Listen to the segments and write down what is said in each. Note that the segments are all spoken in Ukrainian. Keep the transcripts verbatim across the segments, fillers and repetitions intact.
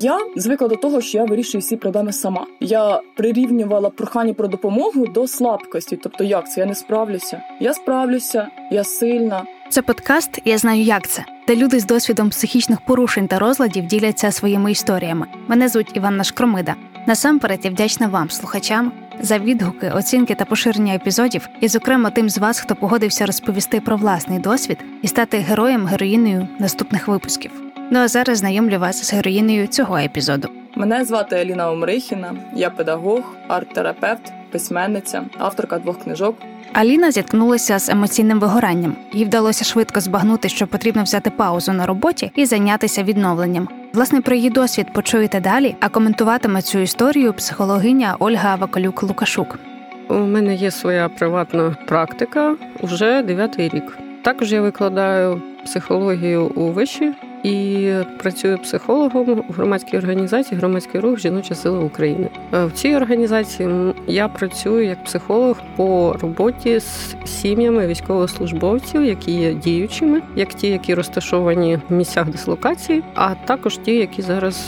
Я звикла до того, що я вирішую всі проблеми сама. Я прирівнювала прохання про допомогу до слабкості. Тобто, як це? Я не справлюся. Я справлюся, я сильна. Це подкаст «Я знаю, як це», де люди з досвідом психічних порушень та розладів діляться своїми історіями. Мене звуть Іван Шкромида. Насамперед, я вдячна вам, слухачам, за відгуки, оцінки та поширення епізодів, і, зокрема, тим з вас, хто погодився розповісти про власний досвід і стати героєм-героїною наступних випусків. Ну а зараз знайомлю вас з героїнею цього епізоду. Мене звати Аліна Омрихіна, я педагог, арт-терапевт, письменниця, авторка двох книжок. Аліна зіткнулася з емоційним вигоранням. Їй вдалося швидко збагнути, що потрібно взяти паузу на роботі і зайнятися відновленням. Власне, про її досвід почуєте далі, а коментуватиме цю історію психологиня Ольга Ваколюк-Лукашук. У мене є своя приватна практика вже дев'ятий рік. Також я викладаю психологію у виші і працюю психологом у громадській організації «Громадський рух Жіноча сила України». В цій організації я працюю як психолог по роботі з сім'ями військовослужбовців, які є діючими, як ті, які розташовані в місцях дислокації, а також ті, які зараз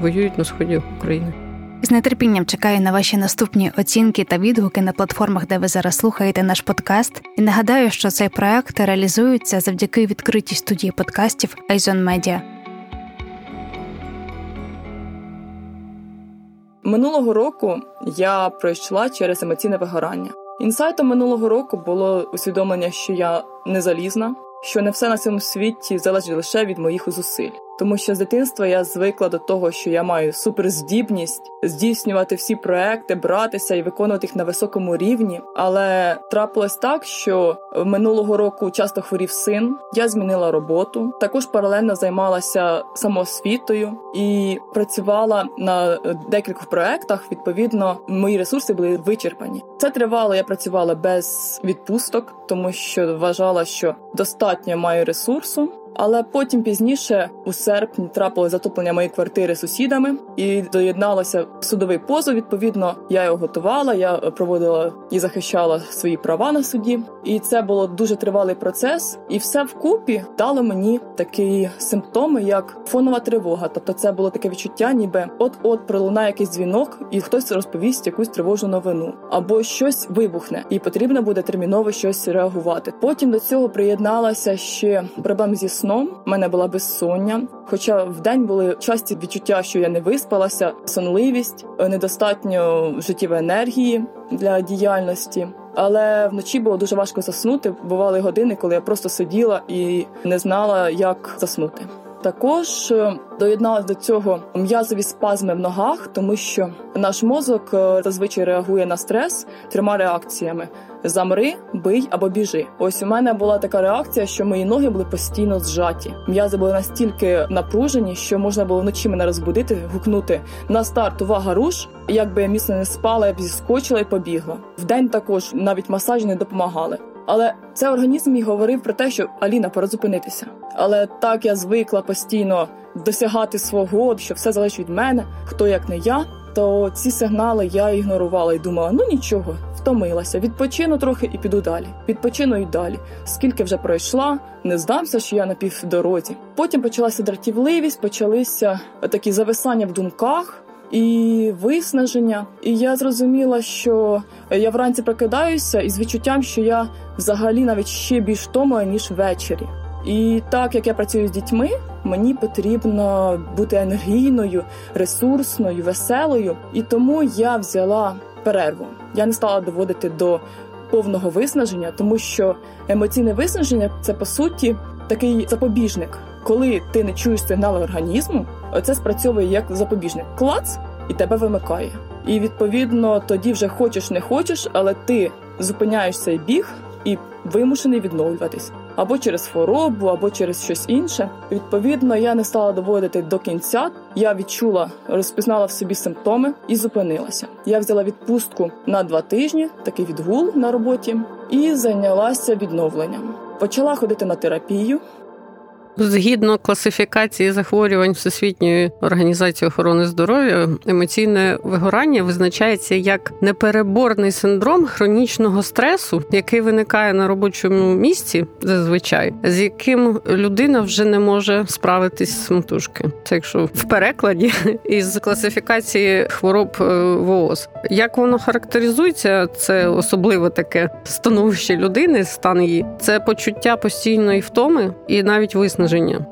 воюють на сході України. З нетерпінням чекаю на ваші наступні оцінки та відгуки на платформах, де ви зараз слухаєте наш подкаст. І нагадаю, що цей проект реалізується завдяки відкритій студії подкастів iZone Media. Минулого року я пройшла через емоційне вигорання. Інсайтом минулого року було усвідомлення, що я не залізна, що не все на цьому світі залежить лише від моїх зусиль. Тому що з дитинства я звикла до того, що я маю суперздібність здійснювати всі проекти, братися і виконувати їх на високому рівні. Але трапилось так, що минулого року часто хворів син, я змінила роботу, також паралельно займалася самоосвітою і працювала на декількох проектах, відповідно, мої ресурси були вичерпані. Це тривало, я працювала без відпусток, тому що вважала, що достатньо маю ресурсу. Але потім пізніше, у серпні, трапилось затоплення моєї квартири сусідами і доєдналося судовий позов. Відповідно, я його готувала, я проводила і захищала свої права на суді. І це було дуже тривалий процес. І все вкупі дало мені такі симптоми, як фонова тривога. Тобто це було таке відчуття, ніби от-от пролунає якийсь дзвінок і хтось розповість якусь тривожну новину. Або щось вибухне і потрібно буде терміново щось реагувати. Потім до цього приєдналася ще проблеми зі сном. У мене була безсоння, хоча вдень були часті відчуття, що я не виспалася, сонливість, недостатньо життєвої енергії для діяльності. Але вночі було дуже важко заснути, бували години, коли я просто сиділа і не знала, як заснути. Також доєдналася до цього м'язові спазми в ногах, тому що наш мозок зазвичай реагує на стрес трьома реакціями – замри, бий або біжи. Ось у мене була така реакція, що мої ноги були постійно зжаті. М'язи були настільки напружені, що можна було вночі мене розбудити, гукнути «на старт, увага, руш!» Якби я міцно не спала, я б зіскочила і побігла. Вдень також навіть масажі не допомагали. Але це організм мій говорив про те, що «Аліна, пора зупинитися». Але так я звикла постійно досягати свого, що все залежить від мене, хто як не я, то ці сигнали я ігнорувала і думала, ну нічого, втомилася, відпочину трохи і піду далі, відпочину і далі. Скільки вже пройшла, не здамся, що я на півдорозі. Потім почалася дратівливість, почалися такі зависання в думках, і виснаження. І я зрозуміла, що я вранці прокидаюся із відчуттям, що я взагалі навіть ще більш втомлена, ніж ввечері. І так, як я працюю з дітьми, мені потрібно бути енергійною, ресурсною, веселою. І тому я взяла перерву. Я не стала доводити до повного виснаження, тому що емоційне виснаження – це, по суті, такий запобіжник. Коли ти не чуєш сигнали організму, це спрацьовує як запобіжник. Клац, і тебе вимикає. І, відповідно, тоді вже хочеш-не хочеш, але ти зупиняєш цей біг і вимушений відновлюватись. Або через хворобу, або через щось інше. Відповідно, я не стала доводити до кінця. Я відчула, розпізнала в собі симптоми і зупинилася. Я взяла відпустку на два тижні, такий відгул на роботі, і зайнялася відновленням. Почала ходити на терапію. Згідно класифікації захворювань Всесвітньої організації охорони здоров'я, емоційне вигорання визначається як непереборний синдром хронічного стресу, який виникає на робочому місці зазвичай, з яким людина вже не може справитись самотужки. Це якщо в перекладі із класифікації хвороб ВООЗ. Як воно характеризується, це особливо таке становище людини, стан її, це почуття постійної втоми і навіть виснаження.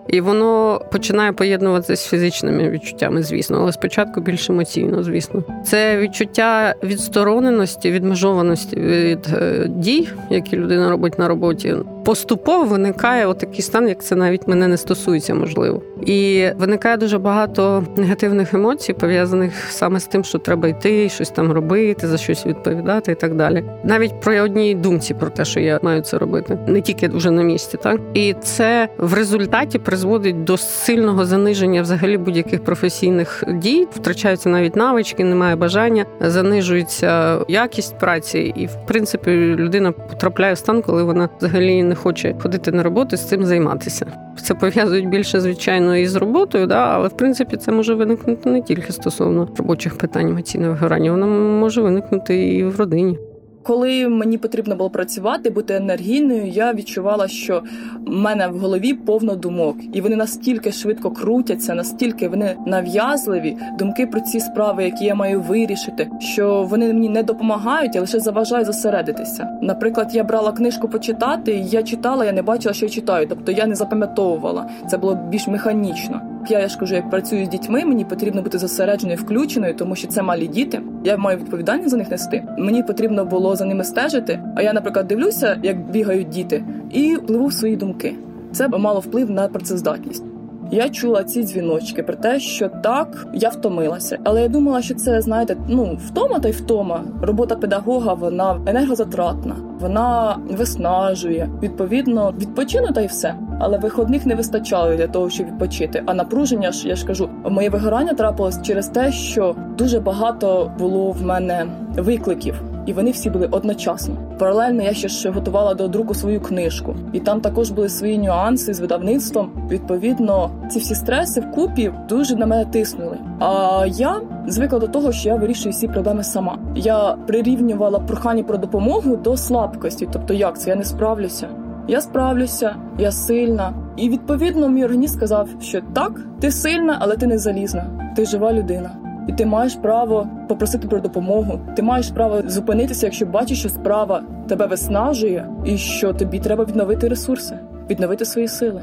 І воно починає поєднуватися з фізичними відчуттями, звісно, але спочатку більш емоційно, звісно. Це відчуття відстороненості, відмежованості від дій, які людина робить на роботі. Поступово виникає отакий стан, як це навіть мене не стосується, можливо. І виникає дуже багато негативних емоцій, пов'язаних саме з тим, що треба йти, щось там робити, за щось відповідати і так далі. Навіть при одній думці про те, що я маю це робити. Не тільки дуже на місці, так? І це в результаті призводить до сильного заниження взагалі будь-яких професійних дій. Втрачаються навіть навички, немає бажання, занижується якість праці. І, в принципі, людина потрапляє в стан, коли вона взагалі не хоче ходити на роботу, з цим займатися. Це пов'язують більше, звичайно, і з роботою, да? Але, в принципі, це може виникнути не тільки стосовно робочих питань емоційного вигорання, воно може виникнути і в родині. Коли мені потрібно було працювати, бути енергійною, я відчувала, що в мене в голові повно думок. І вони настільки швидко крутяться, настільки вони нав'язливі, думки про ці справи, які я маю вирішити, що вони мені не допомагають, а лише заважають зосередитися. Наприклад, я брала книжку почитати, я читала, я не бачила, що я читаю. Тобто я не запам'ятовувала. Це було більш механічно. Я, я ж кажу, як працюю з дітьми, мені потрібно бути зосередженою, включеною, тому що це малі діти. Я маю відповідальність за них нести. Мені потрібно було за ними стежити. А я, наприклад, дивлюся, як бігають діти, і пливу в свої думки. Це мало вплив на працездатність. Я чула ці дзвіночки про те, що так, я втомилася. Але я думала, що це, знаєте, ну, втома та й втома. Робота педагога, вона енергозатратна, вона виснажує. Відповідно, відпочину та й все. Але вихідних не вистачало для того, щоб відпочити. А напруження, я ж кажу, моє вигорання трапилось через те, що дуже багато було в мене викликів. І вони всі були одночасно. Паралельно я ще ж готувала до друку свою книжку. І там також були свої нюанси з видавництвом. Відповідно, ці всі стреси вкупі дуже на мене тиснули. А я звикла до того, що я вирішую всі проблеми сама. Я прирівнювала прохання про допомогу до слабкості. Тобто як це? Я не справлюся. Я справлюся, я сильна. І відповідно мій організм сказав, що так, ти сильна, але ти не залізна. Ти жива людина. І ти маєш право попросити про допомогу. Ти маєш право зупинитися, якщо бачиш, що справа тебе виснажує і що тобі треба відновити ресурси, відновити свої сили.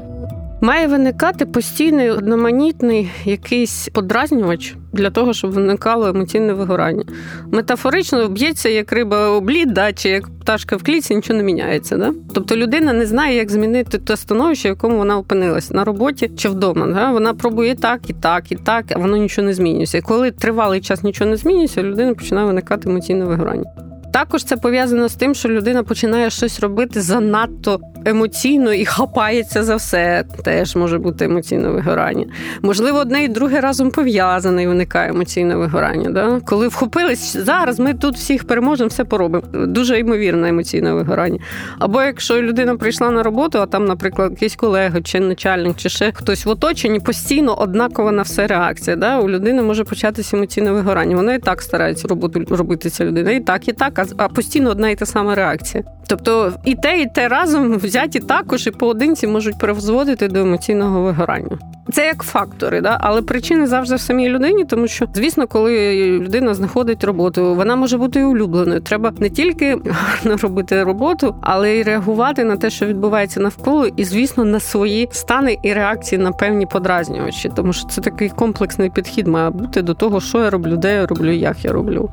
Має виникати постійний одноманітний якийсь подразнювач для того, щоб виникало емоційне вигорання. Метафорично б'ється, як риба об лід, да, чи як пташка в клітці, нічого не міняється. Да? Тобто людина не знає, як змінити те становище, в якому вона опинилась, на роботі чи вдома. Да? Вона пробує так, і так, і так, а воно нічого не змінюється. І коли тривалий час нічого не змінюється, у людини починає виникати емоційне вигорання. Також це пов'язано з тим, що людина починає щось робити занадто емоційно і хапається за все. Теж може бути емоційне вигорання. Можливо, одне і друге разом пов'язане і виникає емоційне вигорання. Да? Коли вхопились, зараз ми тут всіх переможемо, все поробимо. Дуже ймовірне емоційне вигорання. Або якщо людина прийшла на роботу, а там, наприклад, якийсь колега, чи начальник, чи ще хтось в оточенні, постійно однакова на все реакція. Да? У людини може початися емоційне вигорання. Вона і так старається роботу робити ця людина. І так, і так, а постійно одна і та сама реакція. Тобто і те, і те разом взяті також, і поодинці можуть призводити до емоційного вигорання. Це як фактори, да? Але причини завжди в самій людині, тому що, звісно, коли людина знаходить роботу, вона може бути і улюбленою. Треба не тільки гарно робити роботу, але й реагувати на те, що відбувається навколо, і, звісно, на свої стани і реакції на певні подразнювачі. Тому що це такий комплексний підхід має бути до того, що я роблю, де я роблю, як я роблю.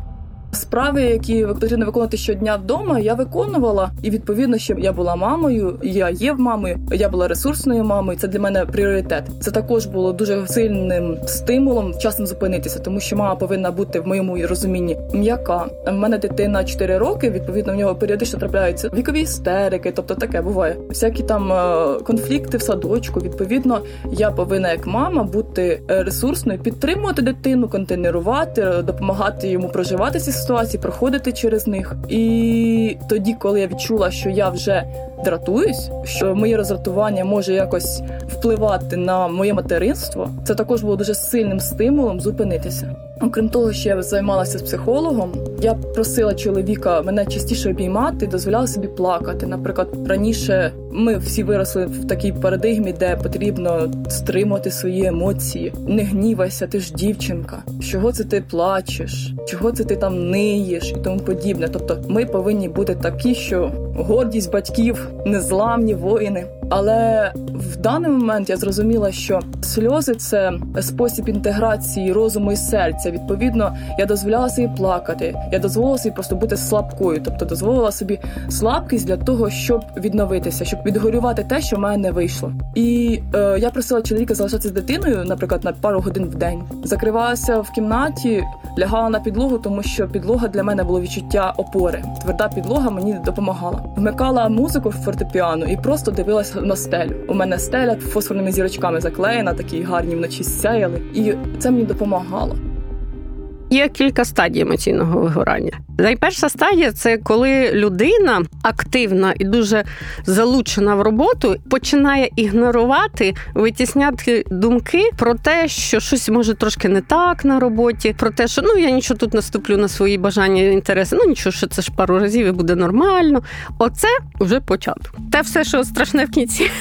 Справи, які потрібно виконувати щодня вдома, я виконувала. І, відповідно, що я була мамою, я є мамою, я була ресурсною мамою. Це для мене пріоритет. Це також було дуже сильним стимулом часом зупинитися, тому що мама повинна бути, в моєму розумінні, м'яка. В мене дитина чотири роки, відповідно, в нього періодично трапляються вікові істерики, тобто таке буває. Всякі там конфлікти в садочку. Відповідно, я повинна, як мама, бути ресурсною, підтримувати дитину, контейнерувати, допомагати йому проживати ситуації, проходити через них. І тоді, коли я відчула, що я вже дратуюсь, що моє роздратування може якось впливати на моє материнство, це також було дуже сильним стимулом зупинитися. Окрім того, що я займалася з психологом, я просила чоловіка мене частіше обіймати, дозволяла собі плакати. Наприклад, раніше ми всі виросли в такій парадигмі, де потрібно стримувати свої емоції. Не гнівайся, ти ж дівчинка. Чого це ти плачеш? Чого це ти там ниєш? І тому подібне. Тобто ми повинні бути такі, що гордість батьків, незламні воїни. Але в даний момент я зрозуміла, що сльози – це спосіб інтеграції розуму і серця. Відповідно, я дозволяла собі плакати, я дозволила собі просто бути слабкою. Тобто дозволила собі слабкість для того, щоб відновитися, щоб відгорювати те, що в мене не вийшло. І е, я просила чоловіка залишатися з дитиною, наприклад, на пару годин в день. Закривалася в кімнаті, лягала на підлогу, тому що підлога для мене було відчуття опори. Тверда підлога мені допомагала. Вмикала музику в фортепіано і просто дивилася на стелю. У мене стеля фосфорними зірочками заклеєна, такі гарні вночі сяяли. І це мені допомагало. Є кілька стадій емоційного вигорання. Найперша стадія – це коли людина активна і дуже залучена в роботу, починає ігнорувати, витісняти думки про те, що щось може трошки не так на роботі, про те, що ну я нічого тут наступлю на свої бажання і інтереси, ну нічого, що це ж пару разів і буде нормально. Оце вже початок. Те все, що страшне в кінці,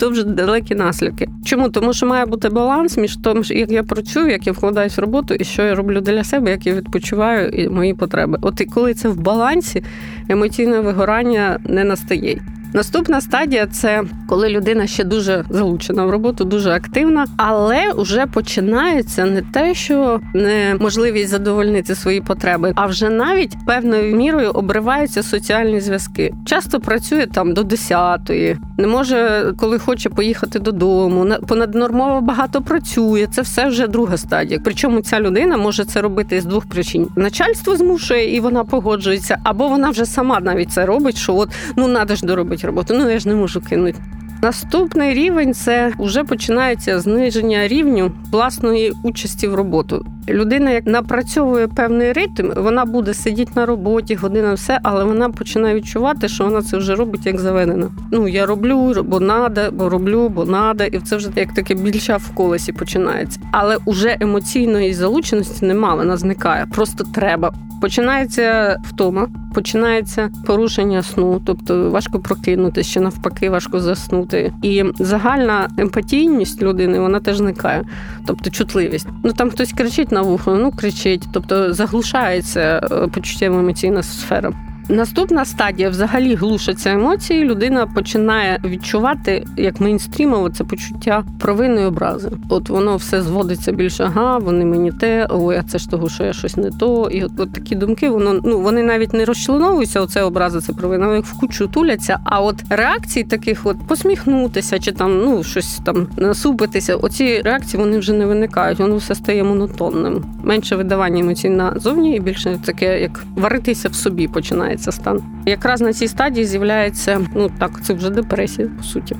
то вже далекі наслідки. Чому? Тому що має бути баланс між тим, як я працюю, як я вкладаюсь в роботу і що я роблю для себе, як я відпочиваю і мої потреби. От і коли це в балансі, емоційне вигорання не настає. Наступна стадія – це коли людина ще дуже залучена в роботу, дуже активна, але вже починається не те, що неможливість задовольнити свої потреби, а вже навіть певною мірою обриваються соціальні зв'язки. Часто працює там до десятої, не може, коли хоче, поїхати додому, понаднормово багато працює. Це все вже друга стадія. Причому ця людина може це робити з двох причин. Начальство змушує, і вона погоджується, або вона вже сама навіть це робить, що от, ну, надо ж доробити роботу, ну я ж не можу кинути. Наступний рівень – це вже починається зниження рівню власної участі в роботу. Людина, як напрацьовує певний ритм, вона буде сидіти на роботі, година, все, але вона починає відчувати, що вона це вже робить як заведена. Ну, я роблю, бо надо, бо роблю, бо надо, і це вже як таке більша в колесі починається. Але уже емоційної залученості нема, вона зникає, просто треба. Починається втома, починається порушення сну, тобто важко прокинутися, ще навпаки, важко заснути. І загальна емпатійність людини, вона теж зникає, тобто чутливість. Ну, там хтось кричить на вухо, ну, кричить, тобто заглушається почуттєва емоційна сфера. Наступна стадія – взагалі глушаться емоції, людина починає відчувати, як мейнстрімово, це почуття провини і образи. От воно все зводиться більше, ага, вони мені те, ой, а це ж того, що я щось не то. І от, от такі думки, воно, ну, вони навіть не розчленовуються, оце образи, це провина, вони в кучу туляться, а от реакції таких от посміхнутися, чи там, ну, щось там насупитися, оці реакції, вони вже не виникають, воно все стає монотонним. Менше видавання емоцій назовні і більше таке, як варитися в собі починає. Це стан. Якраз на цій стадії з'являється, ну так, це вже депресія, по суті.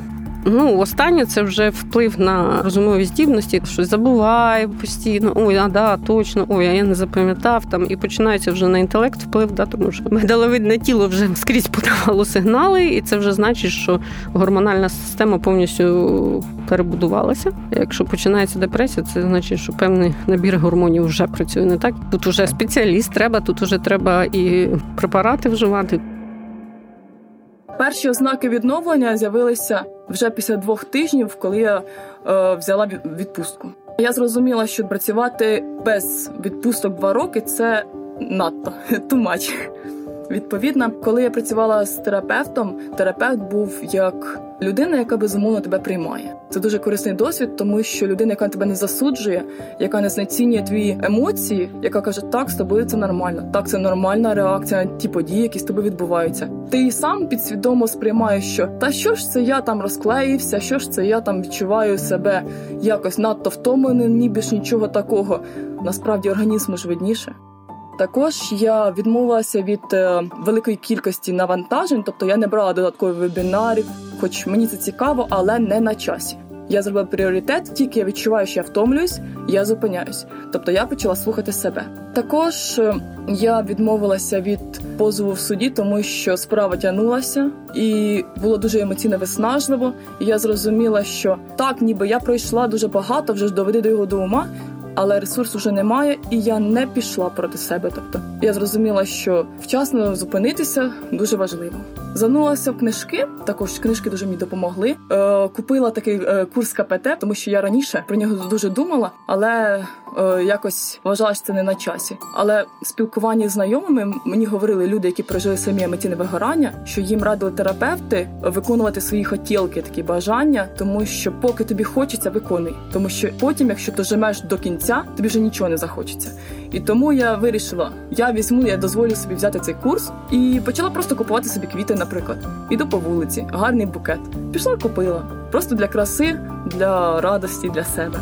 Ну, останнє – це вже вплив на розумові здібності, щось забуває постійно, ой, а да, точно, ой, а я не запам'ятав, там, і починається вже на інтелект вплив, да, тому що мигдаловидне тіло вже скрізь подавало сигнали, і це вже значить, що гормональна система повністю перебудувалася. Якщо починається депресія, це значить, що певний набір гормонів вже працює не так. Тут вже спеціаліст треба, тут вже треба і препарати вживати. Перші ознаки відновлення з'явилися вже після двох тижнів, коли я е, взяла відпустку. Я зрозуміла, що працювати без відпусток два роки – це надто, too much. Відповідно, коли я працювала з терапевтом, терапевт був як людина, яка безумовно тебе приймає. Це дуже корисний досвід, тому що людина, яка тебе не засуджує, яка не знецінює твої емоції, яка каже, так, з тобою це нормально, так, це нормальна реакція на ті події, які з тобою відбуваються. Ти і сам підсвідомо сприймаєш, що та що ж це я там розклеївся, що ж це я там відчуваю себе якось надто втомленим, ніби ж нічого такого. Насправді організму ж видніше. Також я відмовилася від великої кількості навантажень, тобто я не брала додаткових вебінарів, хоч мені це цікаво, але не на часі. я зробила пріоритет, тільки я відчуваю, що я втомлююсь, я зупиняюсь. Тобто я почала слухати себе. Також я відмовилася від позову в суді, тому що справа тягнулася, і було дуже емоційно виснажливо. І я зрозуміла, що так, ніби я пройшла дуже багато, вже ж доведи до його до ума, але ресурсу вже немає, і я не пішла проти себе. Тобто я зрозуміла, що вчасно зупинитися дуже важливо. Занулася в книжки, також книжки дуже мені допомогли. Е, купила такий е, курс ка пе те, тому що я раніше про нього дуже думала, але е, якось вважала, що це не на часі. Але в спілкуванні з знайомими мені говорили люди, які прожили самі емоційне вигорання, що їм радили терапевти виконувати свої хотілки, такі бажання, тому що поки тобі хочеться, виконуй. Тому що потім, якщо ти жмеш до кінця, тобі вже нічого не захочеться. І тому я вирішила, я візьму, я дозволю собі взяти цей курс і почала просто купувати собі квіти, наприклад. Іду по вулиці, гарний букет. Пішла, купила. Просто для краси, для радості, для себе.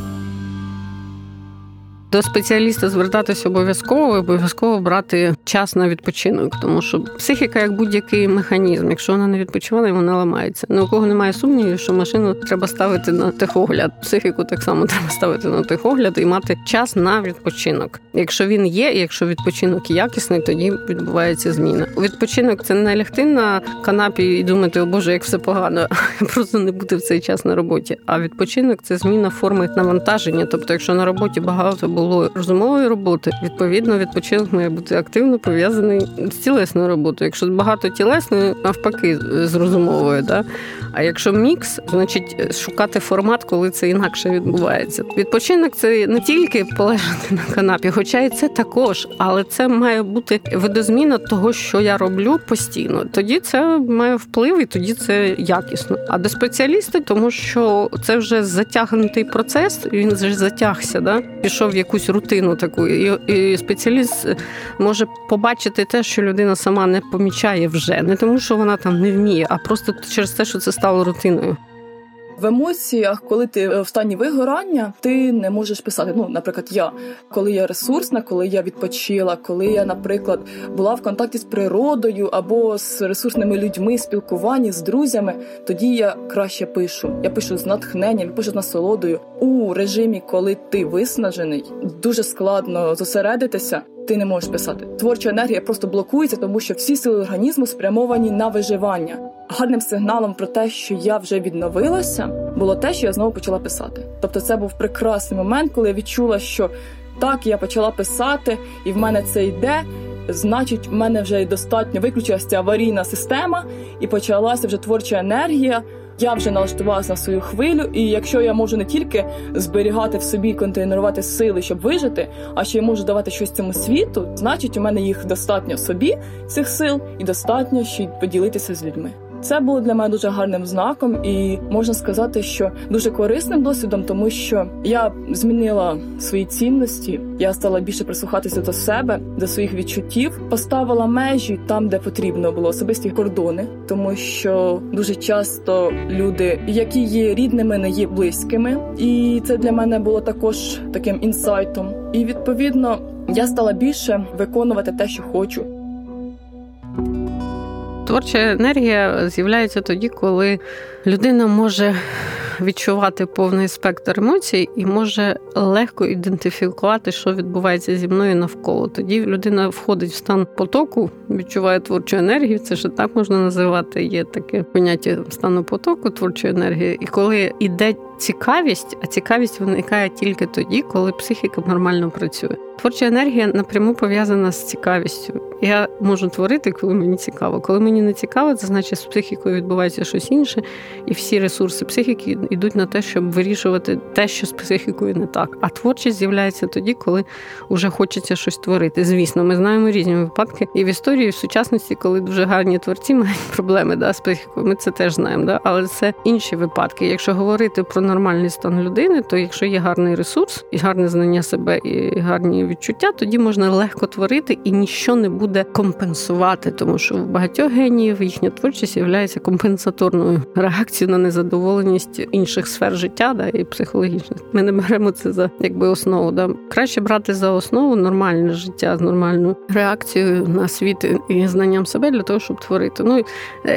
До спеціаліста звертатись обов'язково, обов'язково брати час на відпочинок, тому що психіка як будь-який механізм. Якщо вона не відпочиває, вона ламається. Ні у кого немає сумнівів, що машину треба ставити на техогляд. Психіку так само треба ставити на техогляд і мати час на відпочинок. Якщо він є, і якщо відпочинок якісний, тоді відбувається зміна. Відпочинок – це не лягти на канапі і думати, о Боже, як все погано, просто не бути в цей час на роботі. А відпочинок – це зміна форми навантаження. Тобто, якщо на роботі багато було розумової роботи, відповідно, відпочинок має бути активно пов'язаний з тілесною роботою. Якщо багато тілесної, навпаки, з розумовою. Да? А якщо мікс, значить шукати формат, коли це інакше відбувається. Відпочинок – це не тільки полежати на канапі, хоча і це також, але це має бути видозміна того, що я роблю постійно. Тоді це має вплив і тоді це якісно. А до спеціаліста, тому що це вже затягнутий процес, він вже затягся, да? Пішов якусь рутину таку, і, і спеціаліст може побачити те, що людина сама не помічає вже. Не тому, що вона там не вміє, а просто через те, що це стало рутиною. В емоціях, коли ти в стані вигорання, ти не можеш писати. Ну, наприклад, я. Коли я ресурсна, коли я відпочила, коли я, наприклад, була в контакті з природою або з ресурсними людьми, спілкуванні з друзями, тоді я краще пишу. Я пишу з натхненням, я пишу з насолодою. У режимі, коли ти виснажений, дуже складно зосередитися. Ти не можеш писати. Творча енергія просто блокується, тому що всі сили організму спрямовані на виживання. Гарним сигналом про те, що я вже відновилася, було те, що я знову почала писати. Тобто це був прекрасний момент, коли я відчула, що так, я почала писати, і в мене це йде, значить, в мене вже достатньо виключилася аварійна система, і почалася вже творча енергія. Я вже налаштувалася на свою хвилю, і якщо я можу не тільки зберігати в собі, контейнерувати сили, щоб вижити, а ще й можу давати щось цьому світу, значить, у мене їх достатньо в собі, цих сил, і достатньо ще й поділитися з людьми. Це було для мене дуже гарним знаком і, можна сказати, що дуже корисним досвідом, тому що я змінила свої цінності, я стала більше прислухатися до себе, до своїх відчуттів, поставила межі там, де потрібно було, особисті кордони, тому що дуже часто люди, які є рідними, не є близькими, і це для мене було також таким інсайтом. І, відповідно, я стала більше виконувати те, що хочу. Творча енергія з'являється тоді, коли людина може відчувати повний спектр емоцій і може легко ідентифікувати, що відбувається зі мною навколо. Тоді людина входить в стан потоку, відчуває творчу енергію, це ж так можна називати, є таке поняття стану потоку, творчої енергії. І коли йде цікавість, а цікавість виникає тільки тоді, коли психіка нормально працює. Творча енергія напряму пов'язана з цікавістю. Я можу творити, коли мені цікаво. Коли мені не цікаво, це значить, з психікою відбувається щось інше, і всі ресурси психіки йдуть на те, щоб вирішувати те, що з психікою не так. А творчість з'являється тоді, коли вже хочеться щось творити. Звісно, ми знаємо різні випадки і в історії, і в сучасності, коли дуже гарні творці мають проблеми, да, з психікою. Ми це теж знаємо, да? Але це інші випадки. Якщо говорити про нормальний стан людини, то якщо є гарний ресурс, і гарне знання себе, і гарні відчуття, тоді можна легко творити, і ніщо не буде буде компенсувати, тому що в багатьох геніїв їхня творчість є компенсаторною реакцією на незадоволеність інших сфер життя, да, і психологічних. Ми не беремо це за якби основу. Да. Краще брати за основу нормальне життя з нормальною реакцією на світ і знанням себе для того, щоб творити. Ну,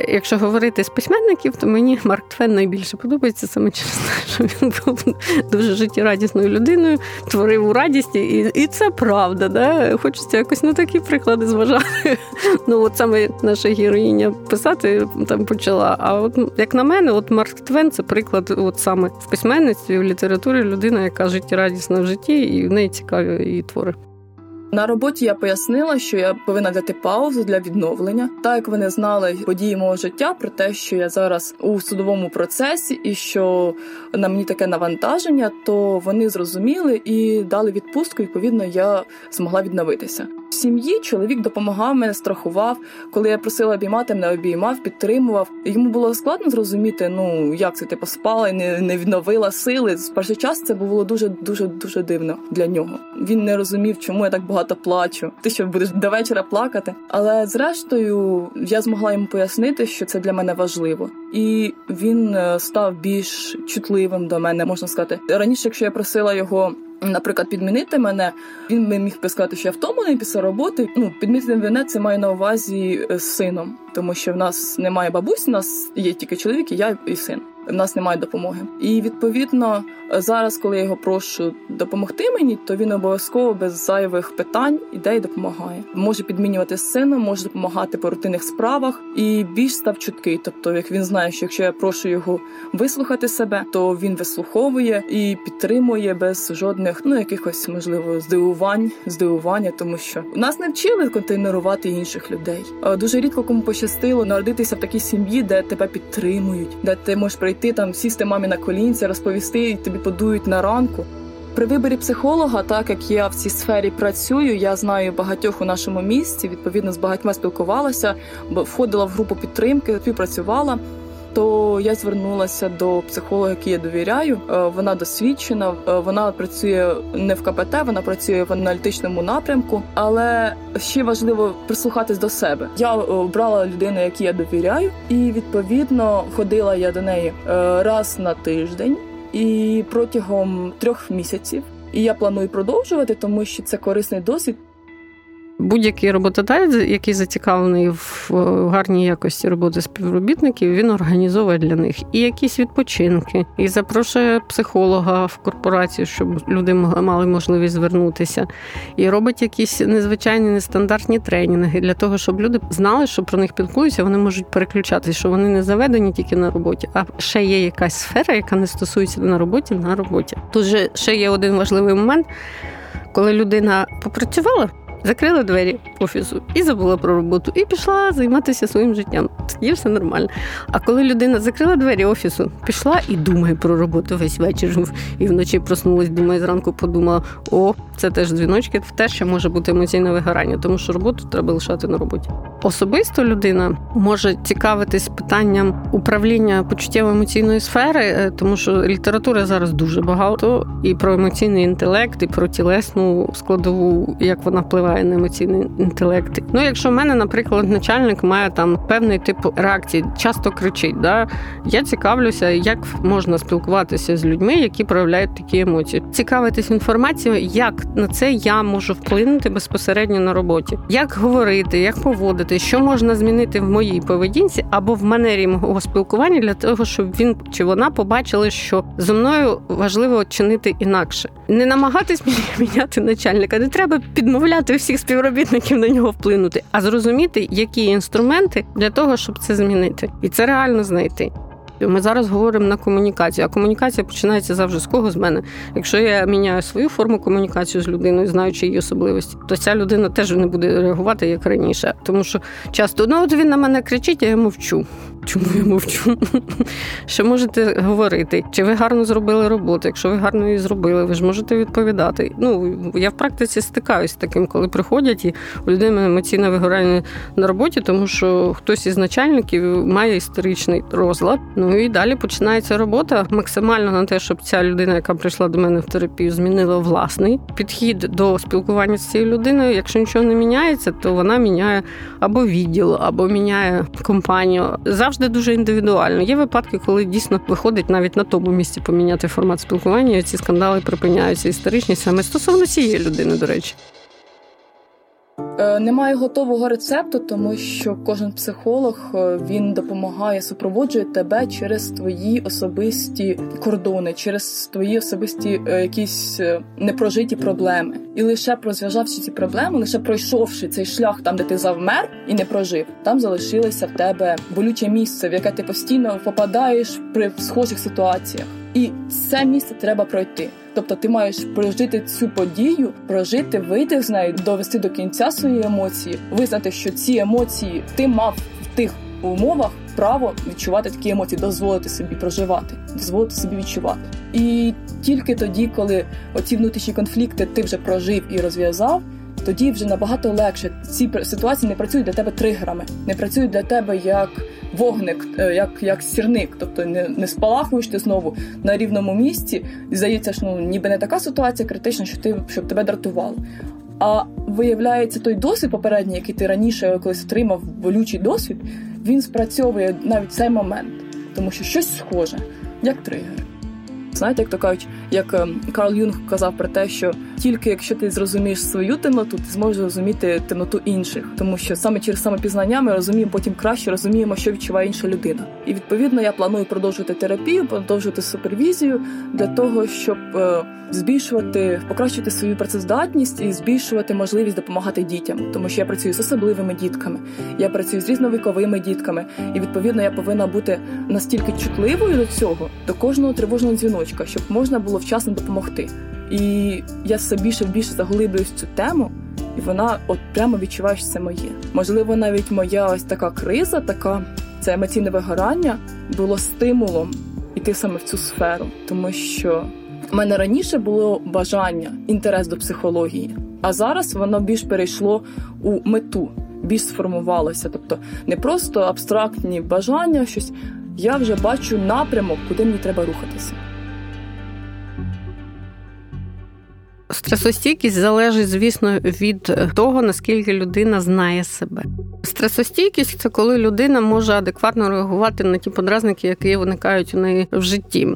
якщо говорити з письменників, то мені Марк Твен найбільше подобається саме через те, що він був дуже життєрадісною людиною, творив у радість, і, і це правда. Да? Хочеться якось на такі приклади зважати. Ну, от саме наша героїня писати там почала. А от, як на мене, от Марк Твен – це приклад от саме в письменництві, в літературі людина, яка життєрадісна в житті, і в неї цікаві її твори. На роботі я пояснила, що я повинна дати паузу для відновлення. Так, як вони знали події мого життя про те, що я зараз у судовому процесі і що на мені таке навантаження, то вони зрозуміли і дали відпустку, відповідно, я змогла відновитися. В сім'ї чоловік допомагав мене, страхував. Коли я просила обіймати, мене обіймав, підтримував. Йому було складно зрозуміти, ну, як це, типу, спала і не, не відновила сили. В перший час це було дуже-дуже-дуже дивно для нього. Він не розумів, чому я так багато та плачу. Ти що, будеш до вечора плакати? Але, зрештою, я змогла йому пояснити, що це для мене важливо. І він став більш чутливим до мене, можна сказати. Раніше, якщо я просила його, наприклад, підмінити мене, він би міг сказати, що я втомлений після роботи. Ну, підмінити мене, це маю на увазі з сином. Тому що в нас немає бабусь, в нас є тільки чоловік, і я, і син. В нас немає допомоги. І, відповідно, зараз, коли я його прошу допомогти мені, то він обов'язково без зайвих питань іде і допомагає. Може підмінювати з сином, може допомагати по рутинних справах. І більш став чуткий. Тобто, як він знає, що якщо я прошу його вислухати себе, то він вислуховує і підтримує без жодних, ну, якихось, можливо, здивувань, здивування, тому що нас не вчили контейнерувати інших людей. Дуже рідко кому пощастило народитися в такій сім'ї, де тебе підтримують, де ти можеш прийти ти там сісти мамі на колінці, розповісти, і тобі подують на ранку. При виборі психолога, так як я в цій сфері працюю, я знаю багатьох у нашому місті, відповідно, з багатьма спілкувалася, входила в групу підтримки, співпрацювала, то я звернулася до психолога, який я довіряю. Вона досвідчена, вона працює не в КПТ, вона працює в аналітичному напрямку, але ще важливо прислухатись до себе. Я обрала людину, якій я довіряю, і, відповідно, ходила я до неї раз на тиждень і протягом трьох місяців. І я планую продовжувати, тому що це корисний досвід. Будь-який роботодавець, який зацікавлений в гарній якості роботи співробітників, він організовує для них і якісь відпочинки, і запрошує психолога в корпорацію, щоб люди мали можливість звернутися, і робить якісь незвичайні, нестандартні тренінги для того, щоб люди знали, що про них піклуються, вони можуть переключатися, що вони не заведені тільки на роботі, а ще є якась сфера, яка не стосується на роботі, на роботі. Тут же ще є один важливий момент, коли людина попрацювала, закрила двері офісу і забула про роботу, і пішла займатися своїм життям. Є все нормально. А коли людина закрила двері офісу, пішла і думає про роботу весь вечір, і вночі проснулась, думає, зранку подумала, о, це теж дзвіночки, теж ще може бути емоційне вигорання, тому що роботу треба лишати на роботі. Особисто людина може цікавитись питанням управління почуттєво-емоційної сфери, тому що літератури зараз дуже багато, і про емоційний інтелект, і про тілесну складову, як вона впливає на емоційний інтелект. Ну, якщо в мене, наприклад, начальник має там певний тип реакції, часто кричить, да, я цікавлюся, як можна спілкуватися з людьми, які проявляють такі емоції. Цікавитись інформацією, як на це я можу вплинути безпосередньо на роботі. Як говорити, як поводити, що можна змінити в моїй поведінці або в манері мого спілкування для того, щоб він чи вона побачили, що зо мною важливо чинити інакше. Не намагатись міняти начальника, не треба підмовляти всіх співробітників на нього вплинути, а зрозуміти, які інструменти для того, щоб це змінити. І це реально знайти. Ми зараз говоримо на комунікацію, а комунікація починається завжди з кого? З мене. Якщо я міняю свою форму комунікації з людиною, знаючи її особливості, то ця людина теж не буде реагувати, як раніше. Тому що часто, ну, от він на мене кричить, а я мовчу. Чому я мовчу? Що можете говорити? Чи ви гарно зробили роботу? Якщо ви гарно її зробили, ви ж можете відповідати. Ну, я в практиці стикаюсь з таким, коли приходять, і у людей емоційне вигорання на роботі, тому що хтось із начальників має історичний розлад. Ну і далі починається робота максимально на те, щоб ця людина, яка прийшла до мене в терапію, змінила власний підхід до спілкування з цією людиною. Якщо нічого не міняється, то вона міняє або відділ, або міняє компанію. Завжди дуже індивідуально. Є випадки, коли дійсно виходить навіть на тому місці поміняти формат спілкування, і ці скандали припиняються історичні саме стосовно цієї людини, до речі. Немає готового рецепту, тому що кожен психолог, він допомагає, супроводжує тебе через твої особисті кордони, через твої особисті якісь непрожиті проблеми. І лише розв'язавши ці проблеми, лише пройшовши цей шлях там, де ти завмер і не прожив, там залишилося в тебе болюче місце, в яке ти постійно попадаєш при схожих ситуаціях. І це місце треба пройти. Тобто ти маєш прожити цю подію, прожити, вийти з нею, довести до кінця свої емоції, визнати, що ці емоції ти мав в тих умовах право відчувати такі емоції, дозволити собі проживати, дозволити собі відчувати. І тільки тоді, коли оці внутрішні конфлікти ти вже прожив і розв'язав, тоді вже набагато легше. Ці ситуації не працюють для тебе тригерами, не працюють для тебе як вогник, як, як сірник. Тобто не, не спалахуєш ти знову на рівному місці, і здається, що ну, ніби не така ситуація критична, що ти, щоб тебе дратувало. А виявляється, той досвід попередній, який ти раніше колись отримав, болючий досвід, він спрацьовує навіть цей момент, тому що щось схоже, як тригер. Знаєте, як то кажуть, як Карл Юнг казав про те, що тільки якщо ти зрозумієш свою темноту, ти зможеш зрозуміти темноту інших. Тому що саме через самопізнання ми розуміємо потім краще, розуміємо, що відчуває інша людина. І, відповідно, я планую продовжувати терапію, продовжувати супервізію для того, щоб збільшувати, покращити свою працездатність і збільшувати можливість допомагати дітям. Тому що я працюю з особливими дітками, я працюю з різновіковими дітками. І, відповідно, я повинна бути настільки чутливою до цього, до кожного тривожного дзвіночка, щоб можна було вчасно допомогти. І я все більше і більше заглиблююсь в цю тему, і вона от прямо відчуває, що це моє. Можливо, навіть моя ось така криза, така, це емоційне вигорання було стимулом іти саме в цю сферу. Тому що в мене раніше було бажання, інтерес до психології, а зараз воно більш перейшло у мету, більш сформувалося. Тобто не просто абстрактні бажання, щось. Я вже бачу напрямок, куди мені треба рухатися. Стресостійкість залежить, звісно, від того, наскільки людина знає себе. Стресостійкість – це коли людина може адекватно реагувати на ті подразники, які виникають у неї в житті.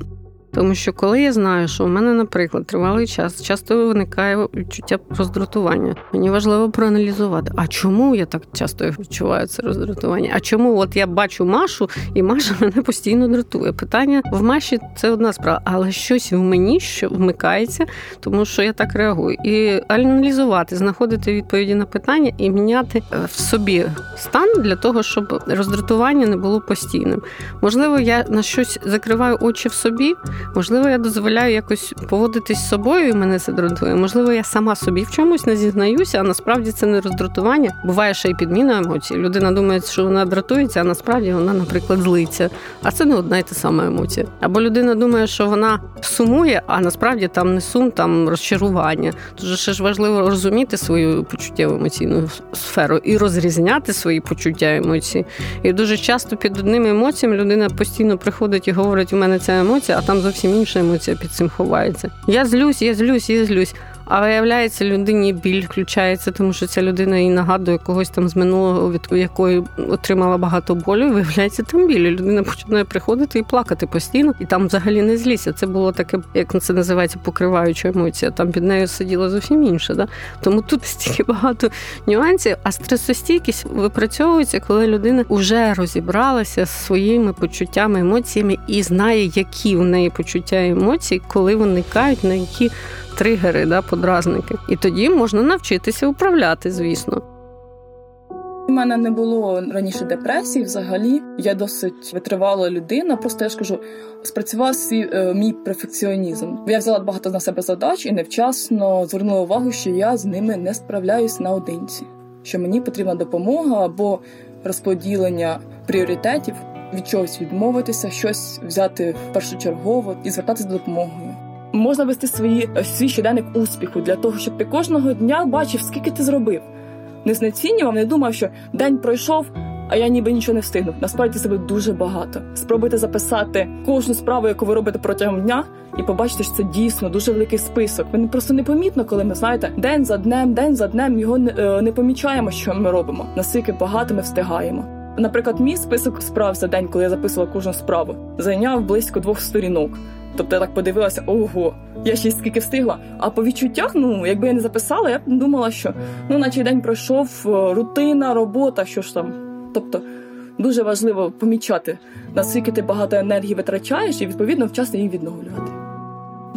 Тому що коли я знаю, що у мене, наприклад, тривалий час, часто виникає відчуття роздратування. Мені важливо проаналізувати, а чому я так часто відчуваю це роздратування? А чому от я бачу Машу, і Маша мене постійно дратує? Питання в Маші – це одна справа, але щось в мені, що вмикається, тому що я так реагую. І аналізувати, знаходити відповіді на питання і міняти в собі стан для того, щоб роздратування не було постійним. Можливо, я на щось закриваю очі в собі, можливо, я дозволяю якось поводитись з собою, і мене це дратує. Можливо, я сама собі в чомусь не зізнаюся, а насправді це не роздратування. Буває ще й підміна емоцій. Людина думає, що вона дратується, а насправді вона, наприклад, злиться. А це не одна й та сама емоція. Або людина думає, що вона сумує, а насправді там не сум, там розчарування. Тож ще ж важливо розуміти свою почуттєву емоційну сферу і розрізняти свої почуття емоцій. І дуже часто під одними емоціями людина постійно приходить і говорить, у мене ця емоція, а там зовсім інша емоція під цим ховається. Я злюсь, я злюсь, я злюсь. А виявляється, людині біль включається, тому що ця людина їй нагадує когось там з минулого, від якої отримала багато болю, і виявляється там біль. Людина починає приходити і плакати постійно, і там взагалі не зліся. Це було таке, як це називається, покриваюча емоція. Там під нею сиділа зовсім інше. Да? Тому тут стільки багато нюансів, а стресостійкість випрацьовується, коли людина вже розібралася з своїми почуттями, емоціями і знає, які в неї почуття і емоції, коли виникають, на які тригери, да, подразники. І тоді можна навчитися управляти, звісно. У мене не було раніше депресії взагалі. Я досить витривала людина. Просто, я ж кажу, спрацював свій е, мій перфекціонізм. Я взяла багато на себе задач і невчасно звернула увагу, що я з ними не справляюсь наодинці. Що мені потрібна допомога або розподілення пріоритетів. від чогось відмовитися, щось взяти першочергово і звертатися до допомогою. Можна вести свої, свій щоденник успіху для того, щоб ти кожного дня бачив, скільки ти зробив. Не знецінював, не думав, що день пройшов, а я ніби нічого не встигну. Насправді себе дуже багато. Спробуйте записати кожну справу, яку ви робите протягом дня, і побачите, що це дійсно дуже великий список. Він просто непомітно, коли ми, знаєте, день за днем, день за днем, його не, не помічаємо, що ми робимо. Наскільки багато ми встигаємо. Наприклад, мій список справ за день, коли я записувала кожну справу, зайняв близько двох сторінок. Тобто я так подивилася, ого, я ще скільки встигла. А по відчуттях, ну, якби я не записала, я б думала, що, ну, наче день пройшов, рутина, робота, що ж там. Тобто дуже важливо помічати, наскільки ти багато енергії витрачаєш і, відповідно, вчасно її відновлювати.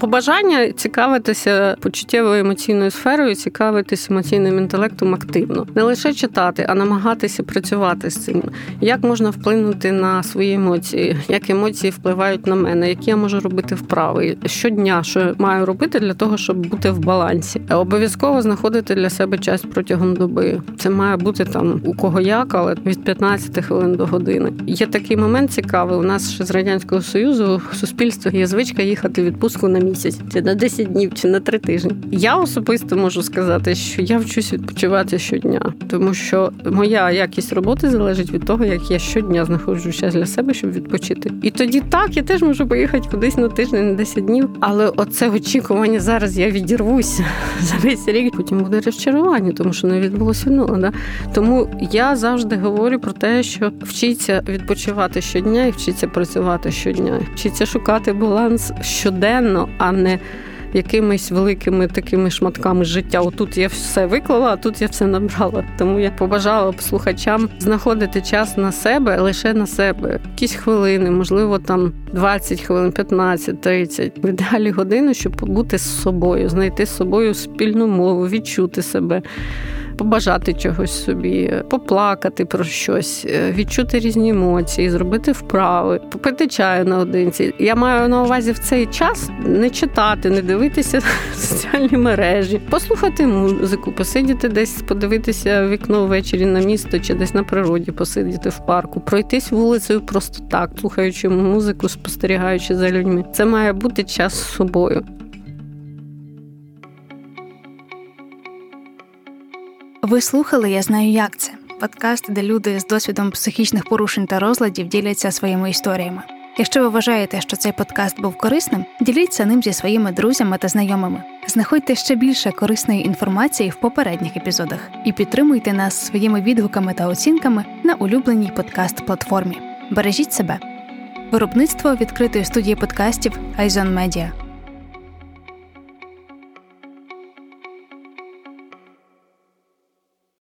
Побажання цікавитися почуттєвою емоційною сферою, цікавитися емоційним інтелектом активно. Не лише читати, а намагатися працювати з цим. Як можна вплинути на свої емоції? Як емоції впливають на мене? Які я можу робити вправи? Щодня, що маю робити для того, щоб бути в балансі? Обов'язково знаходити для себе час протягом доби. Це має бути там у кого як, але від п'ятнадцять хвилин до години. Є такий момент цікавий. У нас ще з Радянського Союзу в суспільстві є звичка їхати в відпустку на місяць, чи на десять днів, чи на три тижні. Я особисто можу сказати, що я вчусь відпочивати щодня, тому що моя якість роботи залежить від того, як я щодня знаходжу час для себе, щоб відпочити. І тоді так, я теж можу поїхати кудись на тиждень, на десять днів, але оце очікування зараз я відірвуся за весь рік, потім буде розчарування, тому що не відбулося нула. Да? Тому я завжди говорю про те, що вчиться відпочивати щодня і вчиться працювати щодня, вчиться шукати баланс щоденно, а не якимись великими такими шматками життя. Отут я все виклала, а тут я все набрала. Тому я побажала б слухачам знаходити час на себе, лише на себе. Якісь хвилини, можливо, там двадцять хвилин, п'ятнадцять, тридцять. В ідеалі годину, щоб побути з собою, знайти з собою спільну мову, відчути себе, побажати чогось собі, поплакати про щось, відчути різні емоції, зробити вправи, попити чаю наодинці. Я маю на увазі в цей час не читати, не дивитися соціальні мережі, послухати музику, посидіти десь, подивитися в вікно ввечері на місто чи десь на природі, посидіти в парку, пройтись вулицею просто так, слухаючи музику, спостерігаючи за людьми. Це має бути час з собою. Ви слухали «Я знаю, як це» – подкаст, де люди з досвідом психічних порушень та розладів діляться своїми історіями. Якщо ви вважаєте, що цей подкаст був корисним, діліться ним зі своїми друзями та знайомими. Знаходьте ще більше корисної інформації в попередніх епізодах і підтримуйте нас своїми відгуками та оцінками на улюбленій подкаст-платформі. Бережіть себе! Виробництво відкритої студії подкастів iZone Media.